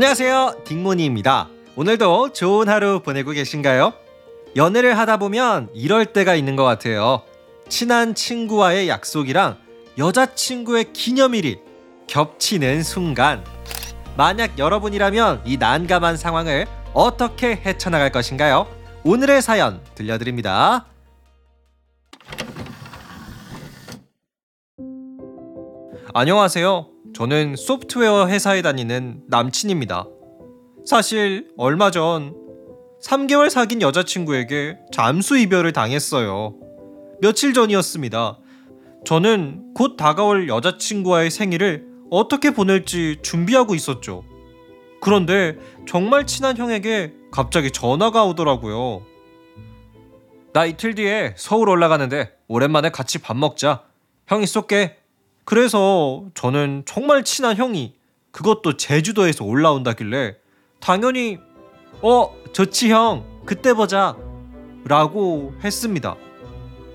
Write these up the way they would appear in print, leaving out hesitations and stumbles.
안녕하세요, 딩모니입니다. 오늘도 좋은 하루 보내고 계신가요? 연애를 하다 보면 이럴 때가 있는 것 같아요. 친한 친구와의 약속이랑 여자친구의 기념일이 겹치는 순간, 만약 여러분이라면 이 난감한 상황을 어떻게 헤쳐나갈 것인가요? 오늘의 사연 들려드립니다. 안녕하세요. 저는 소프트웨어 회사에 다니는 남친입니다. 사실 얼마 전 3개월 사귄 여자친구에게 잠수 이별을 당했어요. 며칠 전이었습니다. 저는 곧 다가올 여자친구와의 생일을 어떻게 보낼지 준비하고 있었죠. 그런데 정말 친한 형에게 갑자기 전화가 오더라고요. 나 이틀 뒤에 서울 올라가는데 오랜만에 같이 밥 먹자. 형이 쏠게. 그래서 저는 정말 친한 형이 그것도 제주도에서 올라온다길래 당연히 좋지 형, 그때 보자 라고 했습니다.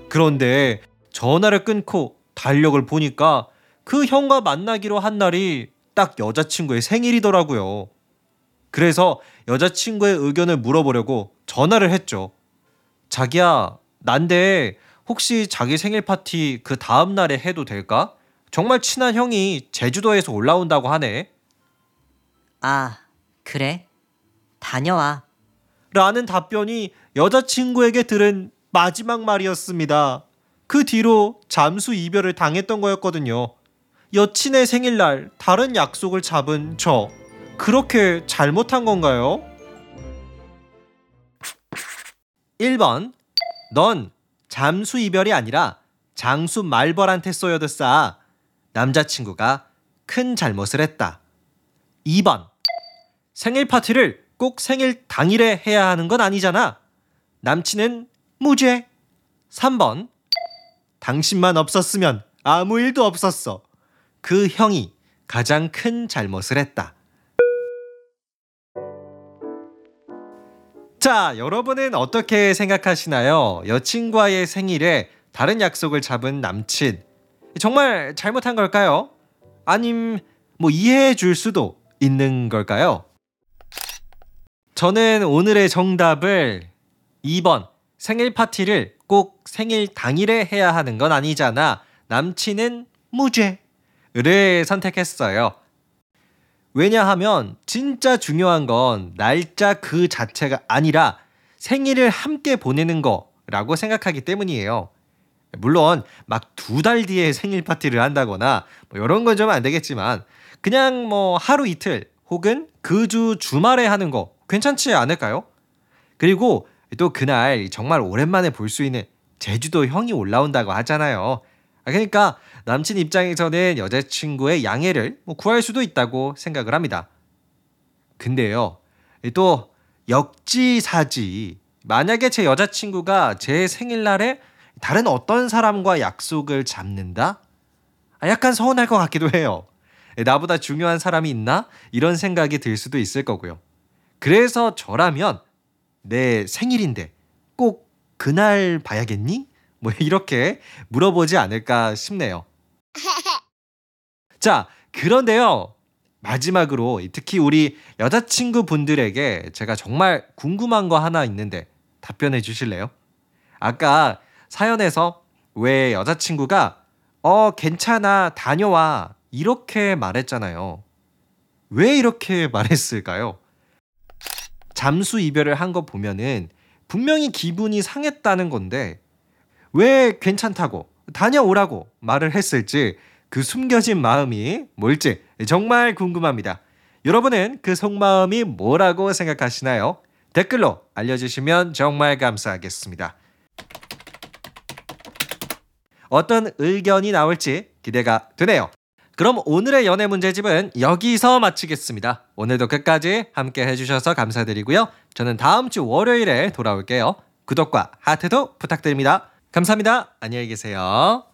그런데 전화를 끊고 달력을 보니까 그 형과 만나기로 한 날이 딱 여자친구의 생일이더라고요. 그래서 여자친구의 의견을 물어보려고 전화를 했죠. 자기야, 난데 혹시 자기 생일 파티 그 다음 날에 해도 될까? 정말 친한 형이 제주도에서 올라온다고 하네. 아, 그래? 다녀와. 라는 답변이 여자친구에게 들은 마지막 말이었습니다. 그 뒤로 잠수 이별을 당했던 거였거든요. 여친의 생일날 다른 약속을 잡은 저, 그렇게 잘못한 건가요? 1번, 넌 잠수 이별이 아니라 장수 말벌한테 쏘여도 싸. 남자친구가 큰 잘못을 했다. 2번, 생일 파티를 꼭 생일 당일에 해야 하는 건 아니잖아. 남친은 무죄. 3번, 당신만 없었으면 아무 일도 없었어. 그 형이 가장 큰 잘못을 했다. 자, 여러분은 어떻게 생각하시나요? 여친과의 생일에 다른 약속을 잡은 남친, 정말 잘못한 걸까요? 아님 이해해 줄 수도 있는 걸까요? 저는 오늘의 정답을 2번, 생일 파티를 꼭 생일 당일에 해야 하는 건 아니잖아, 남친은 무죄를 선택했어요. 왜냐하면 진짜 중요한 건 날짜 그 자체가 아니라 생일을 함께 보내는 거라고 생각하기 때문이에요. 물론 막 2달 뒤에 생일 파티를 한다거나 이런 건 좀 안 되겠지만, 그냥 하루 이틀 혹은 그 주 주말에 하는 거 괜찮지 않을까요? 그리고 또 그날 정말 오랜만에 볼 수 있는 제주도 형이 올라온다고 하잖아요. 그러니까 남친 입장에서는 여자친구의 양해를 구할 수도 있다고 생각을 합니다. 근데요, 또 역지사지, 만약에 제 여자친구가 제 생일날에 다른 어떤 사람과 약속을 잡는다? 약간 서운할 것 같기도 해요. 나보다 중요한 사람이 있나? 이런 생각이 들 수도 있을 거고요. 그래서 저라면 내 생일인데 꼭 그날 봐야겠니? 이렇게 물어보지 않을까 싶네요. 자, 그런데요, 마지막으로 특히 우리 여자친구분들에게 제가 정말 궁금한 거 하나 있는데 답변해 주실래요? 아까 사연에서 왜 여자친구가 괜찮아, 다녀와 이렇게 말했잖아요. 왜 이렇게 말했을까요? 잠수 이별을 한 거 보면은 분명히 기분이 상했다는 건데 왜 괜찮다고, 다녀오라고 말을 했을지, 그 숨겨진 마음이 뭘지 정말 궁금합니다. 여러분은 그 속마음이 뭐라고 생각하시나요? 댓글로 알려주시면 정말 감사하겠습니다. 어떤 의견이 나올지 기대가 되네요. 그럼 오늘의 연애 문제집은 여기서 마치겠습니다. 오늘도 끝까지 함께 해주셔서 감사드리고요. 저는 다음 주 월요일에 돌아올게요. 구독과 하트도 부탁드립니다. 감사합니다. 안녕히 계세요.